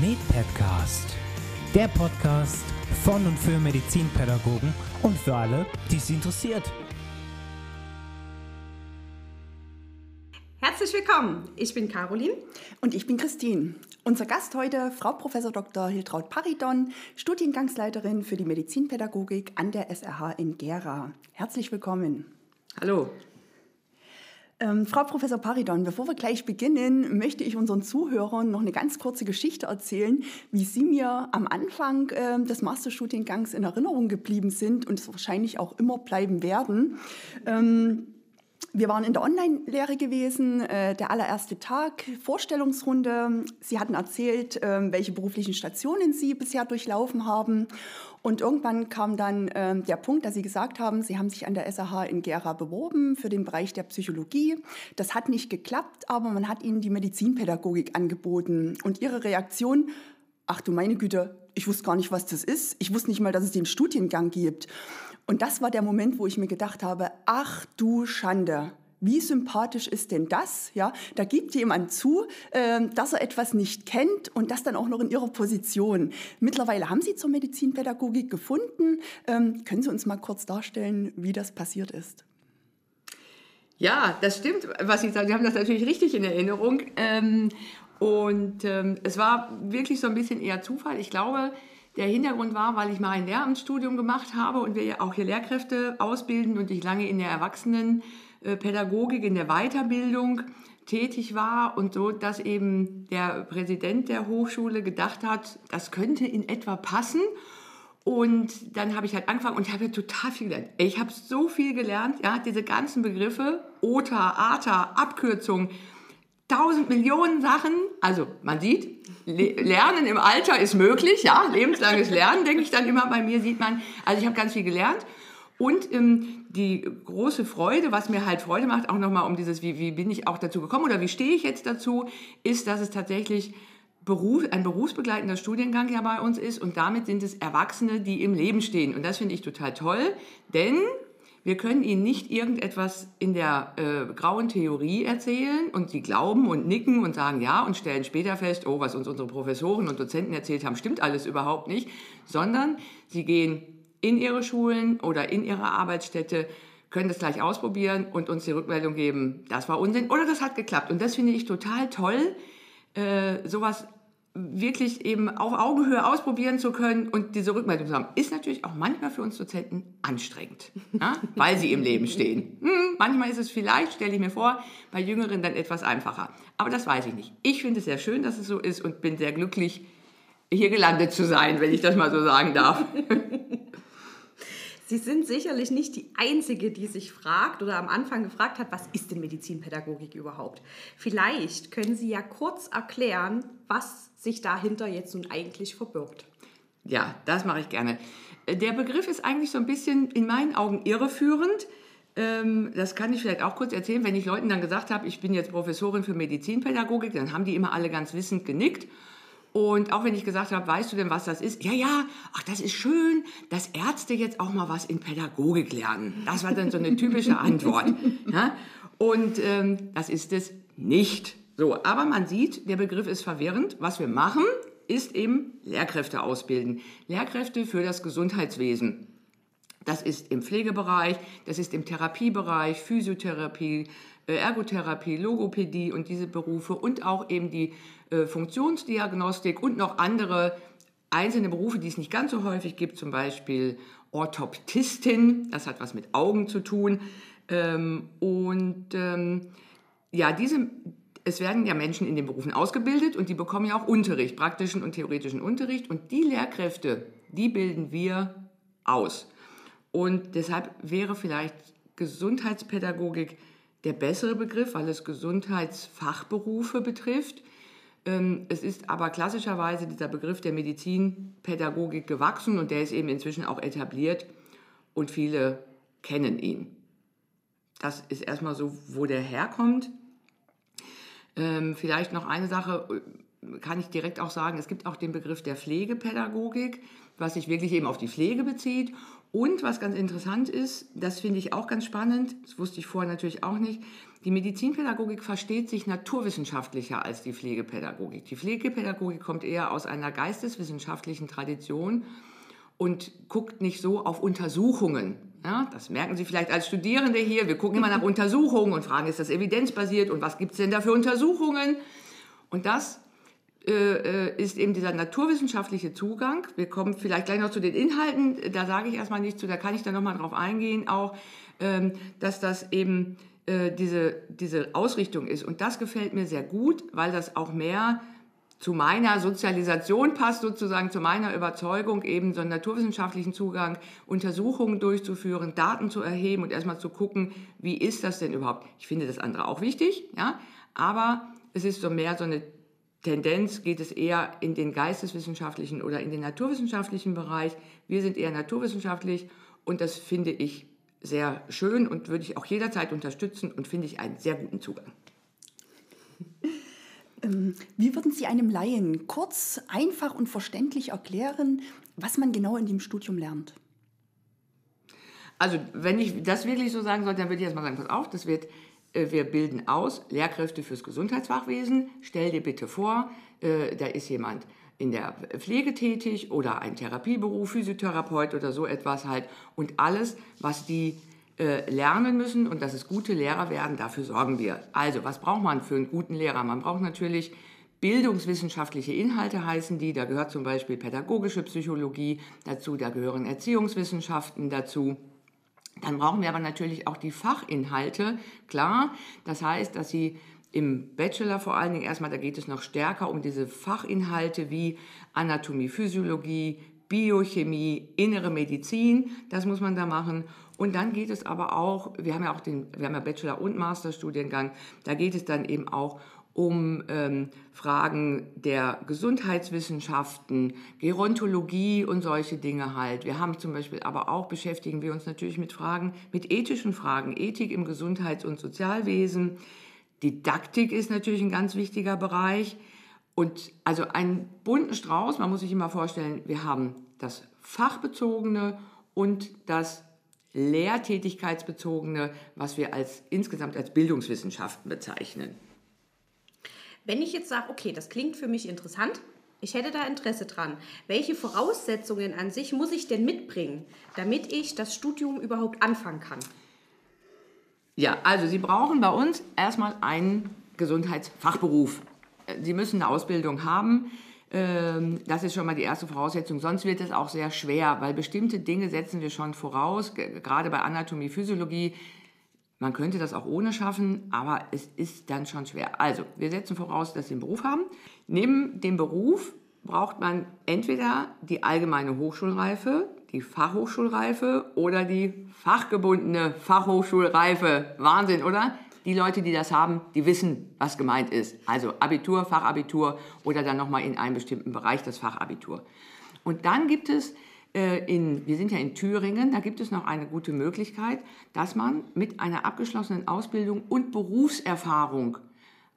MedPädCast, der Podcast von und für Medizinpädagogen und für alle, die es interessiert. Herzlich willkommen, ich bin Caroline. Und ich bin Christine. Unser Gast heute, Frau Prof. Dr. Hiltraut Paridon, Studiengangsleiterin für die Medizinpädagogik an der SRH in Gera. Herzlich willkommen. Hallo. Frau Professor Paridon, bevor wir gleich beginnen, möchte ich unseren Zuhörern noch eine ganz kurze Geschichte erzählen, wie Sie mir am Anfang des Masterstudiengangs in Erinnerung geblieben sind und es wahrscheinlich auch immer bleiben werden. Wir waren in der Online-Lehre gewesen, der allererste Tag, Vorstellungsrunde. Sie hatten erzählt, welche beruflichen Stationen Sie bisher durchlaufen haben. Und irgendwann kam dann der Punkt, dass Sie gesagt haben, Sie haben sich an der SRH in Gera beworben für den Bereich der Psychologie. Das hat nicht geklappt, aber man hat Ihnen die Medizinpädagogik angeboten. Und Ihre Reaktion, ach du meine Güte, ich wusste gar nicht, was das ist. Ich wusste nicht mal, dass es den Studiengang gibt. Und das war der Moment, wo ich mir gedacht habe, ach du Schande. Wie sympathisch ist denn das? Ja, da gibt jemand zu, dass er etwas nicht kennt und das dann auch noch in Ihrer Position. Mittlerweile haben Sie zur Medizinpädagogik gefunden. Können Sie uns mal kurz darstellen, wie das passiert ist? Ja, das stimmt, was Sie sagen. Sie haben das natürlich richtig in Erinnerung. Es war wirklich so ein bisschen eher Zufall. Ich glaube, der Hintergrund war, weil ich mal ein Lehramtsstudium gemacht habe und wir ja auch hier Lehrkräfte ausbilden und ich lange in der Erwachsenen Pädagogik in der Weiterbildung tätig war und so, dass eben der Präsident der Hochschule gedacht hat, das könnte in etwa passen. Und dann habe ich halt angefangen und ich habe ja total viel gelernt. Ich habe so viel gelernt, ja, diese ganzen Begriffe, OTA, ATA, Abkürzung, 1000 Millionen Sachen. Also man sieht, Lernen im Alter ist möglich, ja, lebenslanges Lernen, denke ich dann immer, bei mir sieht man, also ich habe ganz viel gelernt. Und die große Freude, was mir halt Freude macht, auch nochmal um dieses, wie bin ich auch dazu gekommen oder wie stehe ich jetzt dazu, ist, dass es tatsächlich ein berufsbegleitender Studiengang ja bei uns ist und damit sind es Erwachsene, die im Leben stehen. Und das finde ich total toll, denn wir können ihnen nicht irgendetwas in der grauen Theorie erzählen und sie glauben und nicken und sagen ja und stellen später fest, oh, was uns unsere Professoren und Dozenten erzählt haben, stimmt alles überhaupt nicht, sondern sie gehen in ihre Schulen oder in ihre Arbeitsstätte, können das gleich ausprobieren und uns die Rückmeldung geben, das war Unsinn oder das hat geklappt. Und das finde ich total toll, sowas wirklich eben auf Augenhöhe ausprobieren zu können und diese Rückmeldung zu haben. Ist natürlich auch manchmal für uns Dozenten anstrengend, ja? Weil sie im Leben stehen. Manchmal ist es vielleicht, stelle ich mir vor, bei Jüngeren dann etwas einfacher. Aber das weiß ich nicht. Ich finde es sehr schön, dass es so ist und bin sehr glücklich, hier gelandet zu sein, wenn ich das mal so sagen darf. Sie sind sicherlich nicht die Einzige, die sich fragt oder am Anfang gefragt hat, was ist denn Medizinpädagogik überhaupt? Vielleicht können Sie ja kurz erklären, was sich dahinter jetzt nun eigentlich verbirgt. Ja, das mache ich gerne. Der Begriff ist eigentlich so ein bisschen in meinen Augen irreführend. Das kann ich vielleicht auch kurz erzählen. Wenn ich Leuten dann gesagt habe, ich bin jetzt Professorin für Medizinpädagogik, dann haben die immer alle ganz wissend genickt. Und auch wenn ich gesagt habe, weißt du denn, was das ist? Ja, ach, das ist schön, dass Ärzte jetzt auch mal was in Pädagogik lernen. Das war dann so eine typische Antwort. Ja? Und das ist es nicht. So, aber man sieht, der Begriff ist verwirrend. Was wir machen, ist eben Lehrkräfte ausbilden. Lehrkräfte für das Gesundheitswesen. Das ist im Pflegebereich, das ist im Therapiebereich, Physiotherapie, Ergotherapie, Logopädie und diese Berufe und auch eben die Funktionsdiagnostik und noch andere einzelne Berufe, die es nicht ganz so häufig gibt, zum Beispiel Orthoptistin, das hat was mit Augen zu tun. Es werden ja Menschen in den Berufen ausgebildet und die bekommen ja auch Unterricht, praktischen und theoretischen Unterricht und die Lehrkräfte, die bilden wir aus. Und deshalb wäre vielleicht Gesundheitspädagogik der bessere Begriff, weil es Gesundheitsfachberufe betrifft. Es ist aber klassischerweise dieser Begriff der Medizinpädagogik gewachsen und der ist eben inzwischen auch etabliert und viele kennen ihn. Das ist erstmal so, wo der herkommt. Vielleicht noch eine Sache, kann ich direkt auch sagen, es gibt auch den Begriff der Pflegepädagogik, was sich wirklich eben auf die Pflege bezieht. Und was ganz interessant ist, das finde ich auch ganz spannend, das wusste ich vorher natürlich auch nicht, die Medizinpädagogik versteht sich naturwissenschaftlicher als die Pflegepädagogik. Die Pflegepädagogik kommt eher aus einer geisteswissenschaftlichen Tradition und guckt nicht so auf Untersuchungen. Ja, das merken Sie vielleicht als Studierende hier. Wir gucken immer nach Untersuchungen und fragen, ist das evidenzbasiert und was gibt es denn da für Untersuchungen? Und das ist eben dieser naturwissenschaftliche Zugang. Wir kommen vielleicht gleich noch zu den Inhalten, da sage ich erstmal nichts zu, da kann ich dann nochmal drauf eingehen, auch, dass das eben diese Ausrichtung ist. Und das gefällt mir sehr gut, weil das auch mehr zu meiner Sozialisation passt, sozusagen zu meiner Überzeugung, eben so einen naturwissenschaftlichen Zugang, Untersuchungen durchzuführen, Daten zu erheben und erstmal zu gucken, wie ist das denn überhaupt? Ich finde das andere auch wichtig, ja? Aber es ist so mehr so eine Tendenz, geht es eher in den geisteswissenschaftlichen oder in den naturwissenschaftlichen Bereich. Wir sind eher naturwissenschaftlich und das finde ich sehr schön und würde ich auch jederzeit unterstützen und finde ich einen sehr guten Zugang. Wie würden Sie einem Laien kurz, einfach und verständlich erklären, was man genau in dem Studium lernt? Also wenn ich das wirklich so sagen sollte, dann würde ich erstmal sagen, pass auf, wir bilden aus Lehrkräfte fürs Gesundheitsfachwesen. Stell dir bitte vor, da ist jemand in der Pflege tätig oder ein Therapieberuf, Physiotherapeut oder so etwas halt. Und alles, was die lernen müssen und dass es gute Lehrer werden, dafür sorgen wir. Also, was braucht man für einen guten Lehrer? Man braucht natürlich bildungswissenschaftliche Inhalte, heißen die. Da gehört zum Beispiel pädagogische Psychologie dazu, da gehören Erziehungswissenschaften dazu. Dann brauchen wir aber natürlich auch die Fachinhalte, klar. Das heißt, dass Sie im Bachelor vor allen Dingen erstmal, da geht es noch stärker um diese Fachinhalte wie Anatomie, Physiologie, Biochemie, innere Medizin, das muss man da machen. Und dann geht es aber auch, wir haben ja Bachelor- und Masterstudiengang, da geht es dann eben auch um Fragen der Gesundheitswissenschaften, Gerontologie und solche Dinge halt. Wir haben zum Beispiel aber auch, beschäftigen wir uns natürlich mit Fragen, mit ethischen Fragen, Ethik im Gesundheits- und Sozialwesen. Didaktik ist natürlich ein ganz wichtiger Bereich. Und also einen bunten Strauß, man muss sich immer vorstellen, wir haben das Fachbezogene und das Lehrtätigkeitsbezogene, was wir insgesamt als Bildungswissenschaften bezeichnen. Wenn ich jetzt sage, okay, das klingt für mich interessant, ich hätte da Interesse dran, welche Voraussetzungen an sich muss ich denn mitbringen, damit ich das Studium überhaupt anfangen kann? Ja, also Sie brauchen bei uns erstmal einen Gesundheitsfachberuf. Sie müssen eine Ausbildung haben, das ist schon mal die erste Voraussetzung. Sonst wird es auch sehr schwer, weil bestimmte Dinge setzen wir schon voraus, gerade bei Anatomie, Physiologie. Man könnte das auch ohne schaffen, aber es ist dann schon schwer. Also, wir setzen voraus, dass Sie einen Beruf haben. Neben dem Beruf braucht man entweder die allgemeine Hochschulreife, die Fachhochschulreife oder die fachgebundene Fachhochschulreife. Wahnsinn, oder? Die Leute, die das haben, die wissen, was gemeint ist. Also Abitur, Fachabitur oder dann nochmal in einem bestimmten Bereich das Fachabitur. Und dann gibt es wir sind ja in Thüringen, da gibt es noch eine gute Möglichkeit, dass man mit einer abgeschlossenen Ausbildung und Berufserfahrung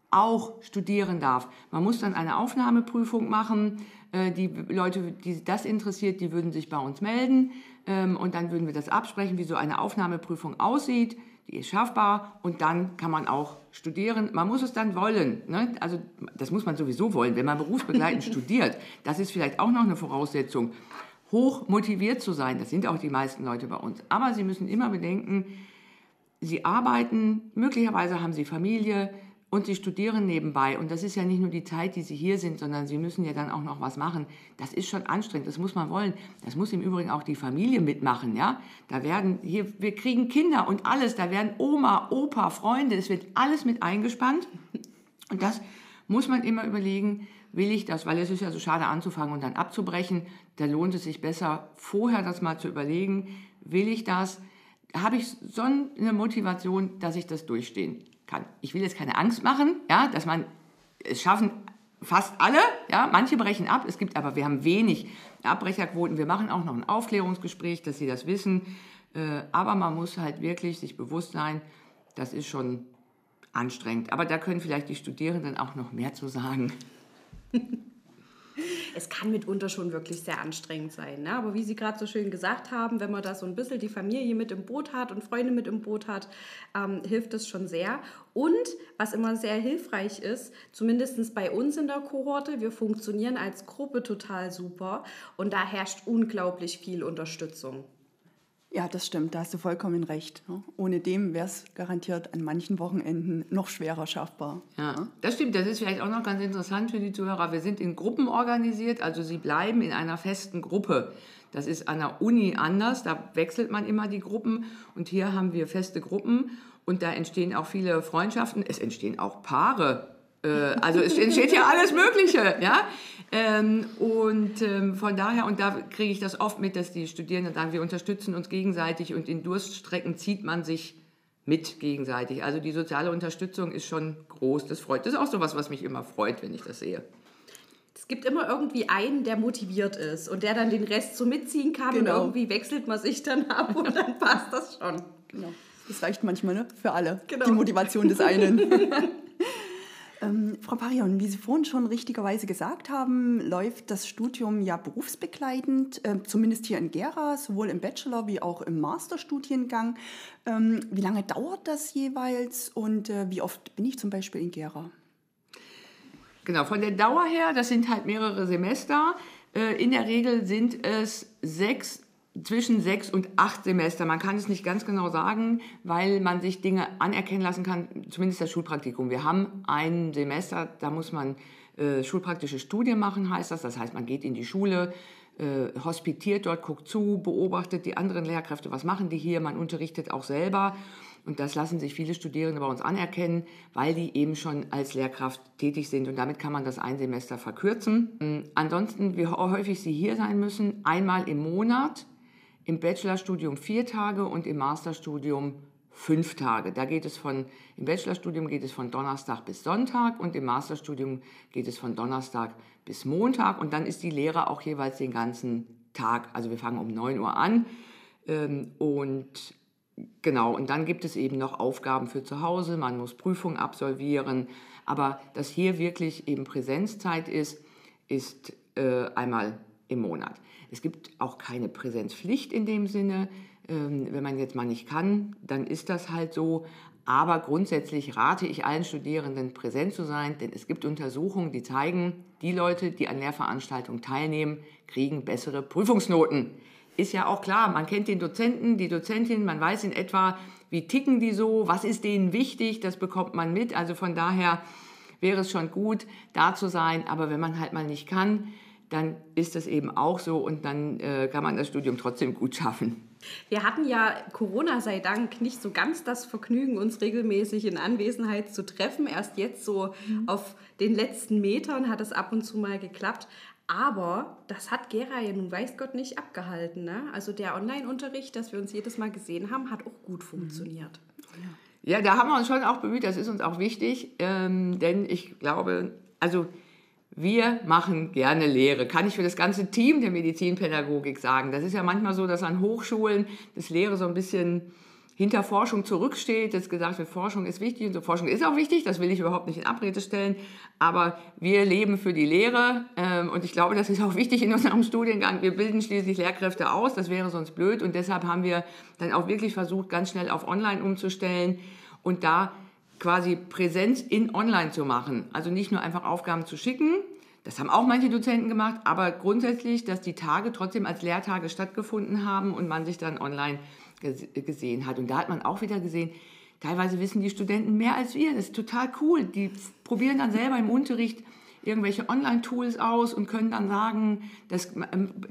auch studieren darf. Man muss dann eine Aufnahmeprüfung machen. Die Leute, die das interessiert, die würden sich bei uns melden und dann würden wir das absprechen, wie so eine Aufnahmeprüfung aussieht. Die ist schaffbar und dann kann man auch studieren. Man muss es dann wollen, ne? Also das muss man sowieso wollen, wenn man berufsbegleitend studiert. Das ist vielleicht auch noch eine Voraussetzung. Hoch motiviert zu sein, das sind auch die meisten Leute bei uns. Aber Sie müssen immer bedenken, Sie arbeiten, möglicherweise haben Sie Familie und Sie studieren nebenbei. Und das ist ja nicht nur die Zeit, die Sie hier sind, sondern Sie müssen ja dann auch noch was machen. Das ist schon anstrengend, das muss man wollen. Das muss im Übrigen auch die Familie mitmachen. Ja? Wir kriegen Kinder und alles, da werden Oma, Opa, Freunde, es wird alles mit eingespannt. Und das muss man immer überlegen, will ich das, weil es ist ja so schade anzufangen und dann abzubrechen. Da lohnt es sich besser, vorher das mal zu überlegen, will ich das, habe ich so eine Motivation, dass ich das durchstehen kann. Ich will jetzt keine Angst machen, ja, dass man es schaffen, fast alle, ja, manche brechen ab, es gibt aber, wir haben wenig Abbrecherquoten, wir machen auch noch ein Aufklärungsgespräch, dass Sie das wissen, aber man muss halt wirklich sich bewusst sein, das ist schon anstrengend, aber da können vielleicht die Studierenden auch noch mehr zu sagen. Es kann mitunter schon wirklich sehr anstrengend sein, ne? Aber wie Sie gerade so schön gesagt haben, wenn man da so ein bisschen die Familie mit im Boot hat und Freunde mit im Boot hat, hilft das schon sehr. Und was immer sehr hilfreich ist, zumindest bei uns in der Kohorte, wir funktionieren als Gruppe total super und da herrscht unglaublich viel Unterstützung. Ja, das stimmt, da hast du vollkommen recht. Ohne dem wäre es garantiert an manchen Wochenenden noch schwerer schaffbar. Ja, das stimmt, das ist vielleicht auch noch ganz interessant für die Zuhörer. Wir sind in Gruppen organisiert, also sie bleiben in einer festen Gruppe. Das ist an der Uni anders, da wechselt man immer die Gruppen und hier haben wir feste Gruppen und da entstehen auch viele Freundschaften, es entstehen auch Paare. Also es entsteht ja alles Mögliche, ja? Und von daher, und da kriege ich das oft mit, dass die Studierenden sagen, wir unterstützen uns gegenseitig und in Durststrecken zieht man sich mit gegenseitig. Also die soziale Unterstützung ist schon groß, das freut. Das ist auch sowas, was mich immer freut, wenn ich das sehe. Es gibt immer irgendwie einen, der motiviert ist und der dann den Rest so mitziehen kann, genau. Und irgendwie wechselt man sich dann ab und dann passt das schon. Genau. Das reicht manchmal, ne? Für alle, genau. Die Motivation des einen. Frau Paridon, wie Sie vorhin schon richtigerweise gesagt haben, läuft das Studium ja berufsbegleitend, zumindest hier in Gera, sowohl im Bachelor- wie auch im Masterstudiengang. Wie lange dauert das jeweils und wie oft bin ich zum Beispiel in Gera? Genau, von der Dauer her, das sind halt mehrere Semester. In der Regel sind es zwischen 6 und 8 Semester. Man kann es nicht ganz genau sagen, weil man sich Dinge anerkennen lassen kann, zumindest das Schulpraktikum. Wir haben ein Semester, da muss man schulpraktische Studien machen, heißt das. Das heißt, man geht in die Schule, hospitiert dort, guckt zu, beobachtet die anderen Lehrkräfte, was machen die hier, man unterrichtet auch selber. Und das lassen sich viele Studierende bei uns anerkennen, weil die eben schon als Lehrkraft tätig sind. Und damit kann man das ein Semester verkürzen. Ansonsten, wie häufig sie hier sein müssen, einmal im Monat. Im Bachelorstudium 4 Tage und im Masterstudium 5 Tage. Im Bachelorstudium geht es von Donnerstag bis Sonntag und im Masterstudium geht es von Donnerstag bis Montag. Und dann ist die Lehre auch jeweils den ganzen Tag. Also wir fangen um 9 Uhr an. Und dann gibt es eben noch Aufgaben für zu Hause. Man muss Prüfungen absolvieren. Aber dass hier wirklich eben Präsenzzeit ist, ist einmal im Monat. Es gibt auch keine Präsenzpflicht in dem Sinne. Wenn man jetzt mal nicht kann, dann ist das halt so. Aber grundsätzlich rate ich allen Studierenden, präsent zu sein, denn es gibt Untersuchungen, die zeigen, die Leute, die an Lehrveranstaltungen teilnehmen, kriegen bessere Prüfungsnoten. Ist ja auch klar, man kennt den Dozenten, die Dozentin, man weiß in etwa, wie ticken die so, was ist denen wichtig, das bekommt man mit. Also von daher wäre es schon gut, da zu sein. Aber wenn man halt mal nicht kann, dann ist das eben auch so und dann kann man das Studium trotzdem gut schaffen. Wir hatten ja, Corona sei Dank, nicht so ganz das Vergnügen, uns regelmäßig in Anwesenheit zu treffen. Erst jetzt so auf den letzten Metern hat es ab und zu mal geklappt. Aber das hat Gera ja nun weiß Gott nicht abgehalten, ne? Also der Online-Unterricht, das wir uns jedes Mal gesehen haben, hat auch gut funktioniert. Ja, da haben wir uns schon auch bemüht, das ist uns auch wichtig, denn ich glaube, also wir machen gerne Lehre, kann ich für das ganze Team der Medizinpädagogik sagen. Das ist ja manchmal so, dass an Hochschulen das Lehre so ein bisschen hinter Forschung zurücksteht, jetzt gesagt wird, Forschung ist wichtig und so. Forschung ist auch wichtig, das will ich überhaupt nicht in Abrede stellen, aber wir leben für die Lehre und ich glaube, das ist auch wichtig in unserem Studiengang. Wir bilden schließlich Lehrkräfte aus, das wäre sonst blöd und deshalb haben wir dann auch wirklich versucht, ganz schnell auf Online umzustellen und da quasi Präsenz in Online zu machen. Also nicht nur einfach Aufgaben zu schicken, das haben auch manche Dozenten gemacht, aber grundsätzlich, dass die Tage trotzdem als Lehrtage stattgefunden haben und man sich dann online gesehen hat. Und da hat man auch wieder gesehen, teilweise wissen die Studenten mehr als wir. Das ist total cool. Die probieren dann selber im Unterricht irgendwelche Online-Tools aus und können dann sagen,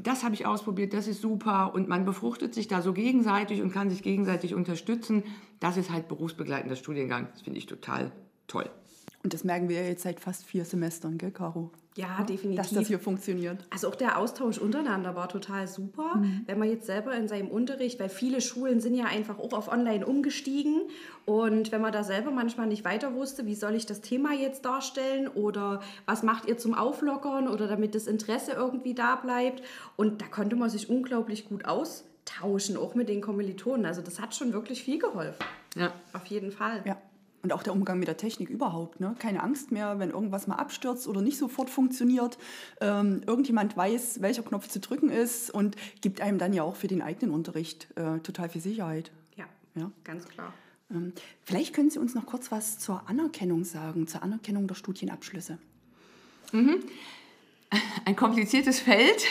das habe ich ausprobiert, das ist super. Und man befruchtet sich da so gegenseitig und kann sich gegenseitig unterstützen. Das ist halt berufsbegleitender Studiengang. Das finde ich total toll. Und das merken wir jetzt seit fast 4 Semestern, gell, Caro? Ja, definitiv. Dass das hier funktioniert. Also auch der Austausch untereinander war total super, wenn man jetzt selber in seinem Unterricht, weil viele Schulen sind ja einfach auch auf Online umgestiegen und wenn man da selber manchmal nicht weiter wusste, wie soll ich das Thema jetzt darstellen oder was macht ihr zum Auflockern oder damit das Interesse irgendwie da bleibt und da konnte man sich unglaublich gut austauschen, auch mit den Kommilitonen. Also das hat schon wirklich viel geholfen. Ja. Auf jeden Fall. Ja. Und auch der Umgang mit der Technik überhaupt. Ne? Keine Angst mehr, wenn irgendwas mal abstürzt oder nicht sofort funktioniert. Irgendjemand weiß, welcher Knopf zu drücken ist und gibt einem dann ja auch für den eigenen Unterricht total viel Sicherheit. Ja, ganz klar. Vielleicht können Sie uns noch kurz was zur Anerkennung sagen, zur Anerkennung der Studienabschlüsse. Mhm. Ein kompliziertes Feld.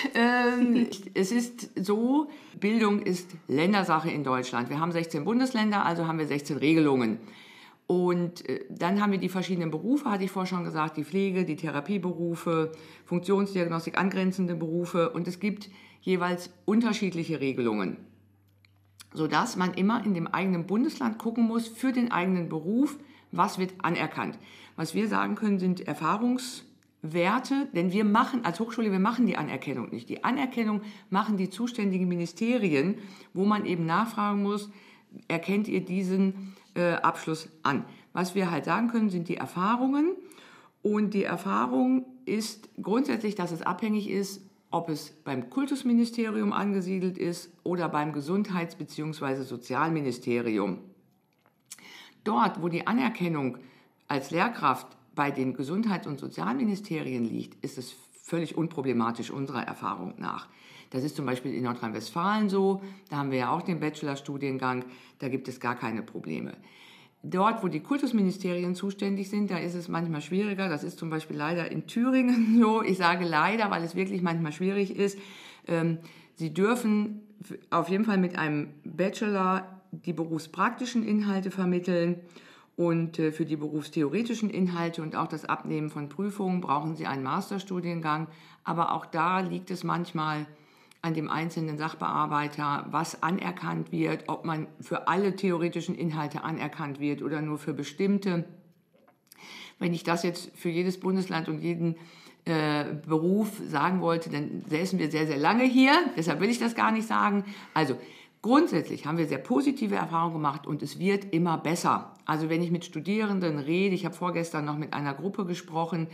Es ist so, Bildung ist Ländersache in Deutschland. Wir haben 16 Bundesländer, also haben wir 16 Regelungen. Und dann haben wir die verschiedenen Berufe, hatte ich vorher schon gesagt, die Pflege, die Therapieberufe, Funktionsdiagnostik, angrenzende Berufe. Und es gibt jeweils unterschiedliche Regelungen, sodass man immer in dem eigenen Bundesland gucken muss, für den eigenen Beruf, was wird anerkannt. Was wir sagen können, sind Erfahrungswerte, denn wir machen als Hochschule, wir machen die Anerkennung nicht. Die Anerkennung machen die zuständigen Ministerien, wo man eben nachfragen muss, erkennt ihr diesen Abschluss an. Was wir halt sagen können, sind die Erfahrungen. Und die Erfahrung ist grundsätzlich, dass es abhängig ist, ob es beim Kultusministerium angesiedelt ist oder beim Gesundheits- bzw. Sozialministerium. Dort, wo die Anerkennung als Lehrkraft bei den Gesundheits- und Sozialministerien liegt, ist es völlig unproblematisch unserer Erfahrung nach. Das ist zum Beispiel in Nordrhein-Westfalen so, da haben wir ja auch den Bachelorstudiengang, da gibt es gar keine Probleme. Dort, wo die Kultusministerien zuständig sind, da ist es manchmal schwieriger. Das ist zum Beispiel leider in Thüringen so. Ich sage leider, weil es wirklich manchmal schwierig ist. Sie dürfen auf jeden Fall mit einem Bachelor die berufspraktischen Inhalte vermitteln. Und für die berufstheoretischen Inhalte und auch das Abnehmen von Prüfungen brauchen Sie einen Masterstudiengang. Aber auch da liegt es manchmal an dem einzelnen Sachbearbeiter, was anerkannt wird, ob man für alle theoretischen Inhalte anerkannt wird oder nur für bestimmte. Wenn ich das jetzt für jedes Bundesland und jeden Beruf sagen wollte, dann säßen wir sehr, sehr lange hier. Deshalb will ich das gar nicht sagen. Also grundsätzlich haben wir sehr positive Erfahrungen gemacht und es wird immer besser. Also wenn ich mit Studierenden rede, ich habe vorgestern noch mit einer Gruppe gesprochen,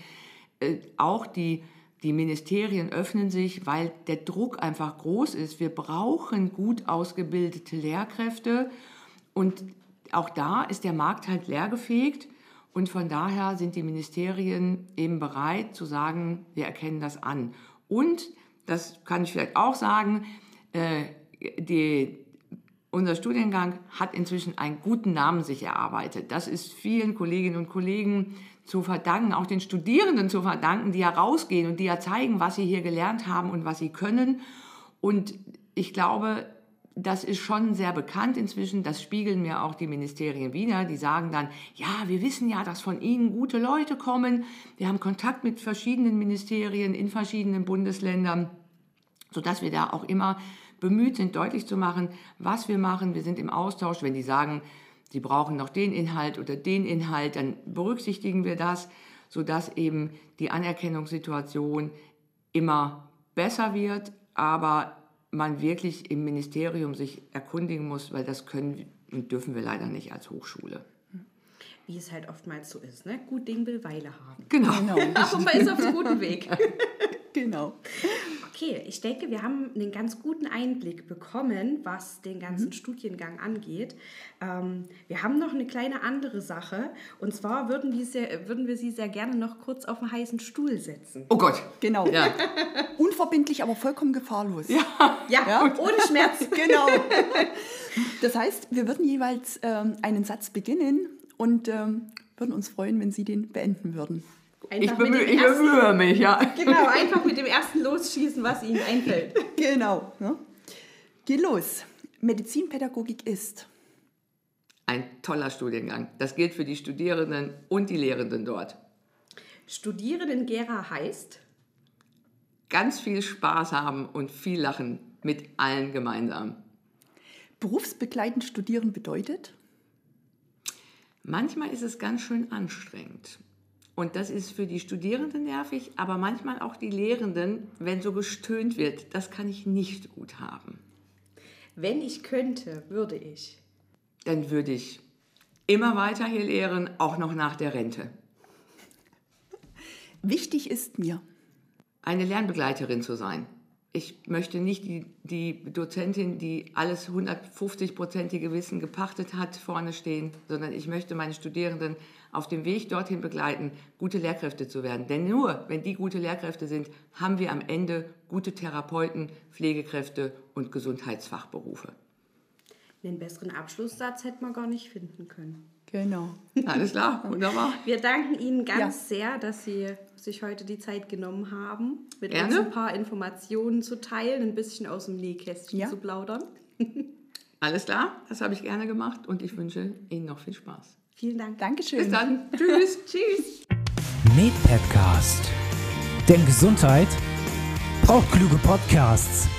auch die Ministerien öffnen sich, weil der Druck einfach groß ist. Wir brauchen gut ausgebildete Lehrkräfte und auch da ist der Markt halt leergefegt und von daher sind die Ministerien eben bereit zu sagen, wir erkennen das an. Und, das kann ich vielleicht auch sagen, unser Studiengang hat inzwischen einen guten Namen sich erarbeitet. Das ist vielen Kolleginnen und Kollegen zu verdanken, auch den Studierenden zu verdanken, die ja rausgehen und die ja zeigen, was sie hier gelernt haben und was sie können. Und ich glaube, das ist schon sehr bekannt inzwischen. Das spiegeln mir auch die Ministerien wider. Die sagen dann, ja, wir wissen ja, dass von Ihnen gute Leute kommen. Wir haben Kontakt mit verschiedenen Ministerien in verschiedenen Bundesländern, sodass wir da auch immer bemüht sind, deutlich zu machen, was wir machen. Wir sind im Austausch, wenn die sagen, Sie brauchen noch den Inhalt oder den Inhalt, dann berücksichtigen wir das, sodass eben die Anerkennungssituation immer besser wird, aber man wirklich im Ministerium sich erkundigen muss, weil das können und dürfen wir leider nicht als Hochschule. Wie es halt oftmals so ist, ne? Gut Ding will Weile haben. Genau. Aber man ist auf dem guten Weg. Genau. Okay, ich denke, wir haben einen ganz guten Einblick bekommen, was den ganzen Studiengang angeht. Wir haben noch eine kleine andere Sache. Und zwar würden wir Sie sehr gerne noch kurz auf einen heißen Stuhl setzen. Oh Gott. Genau. Ja. Unverbindlich, aber vollkommen gefahrlos. Ja, ohne Schmerz. Genau. Das heißt, wir würden jeweils einen Satz beginnen und würden uns freuen, wenn Sie den beenden würden. Ich bemühe mich, ja. Genau, einfach mit dem ersten losschießen, was Ihnen einfällt. Genau. Ne? Geh los. Medizinpädagogik ist ein toller Studiengang. Das gilt für die Studierenden und die Lehrenden dort. Studierenden Gera heißt? Ganz viel Spaß haben und viel lachen mit allen gemeinsam. Berufsbegleitend studieren bedeutet? Manchmal ist es ganz schön anstrengend. Und das ist für die Studierenden nervig, aber manchmal auch die Lehrenden, wenn so gestöhnt wird. Das kann ich nicht gut haben. Wenn ich könnte, würde ich. Dann würde ich immer weiter hier lehren, auch noch nach der Rente. Wichtig ist mir, eine Lernbegleiterin zu sein. ich möchte nicht die Dozentin, die alles 150-prozentige Wissen gepachtet hat, vorne stehen, sondern ich möchte meine Studierenden auf dem Weg dorthin begleiten, gute Lehrkräfte zu werden. Denn nur, wenn die gute Lehrkräfte sind, haben wir am Ende gute Therapeuten, Pflegekräfte und Gesundheitsfachberufe. Den besseren Abschlusssatz hätte man gar nicht finden können. Genau. Alles klar, wunderbar. Wir danken Ihnen ganz sehr, dass Sie sich heute die Zeit genommen haben, mit uns ein paar Informationen zu teilen, ein bisschen aus dem Nähkästchen zu plaudern. Alles klar, das habe ich gerne gemacht und ich wünsche Ihnen noch viel Spaß. Vielen Dank. Dankeschön. Bis dann. Tschüss. Tschüss. MedPädCast. Denn Gesundheit braucht kluge Podcasts.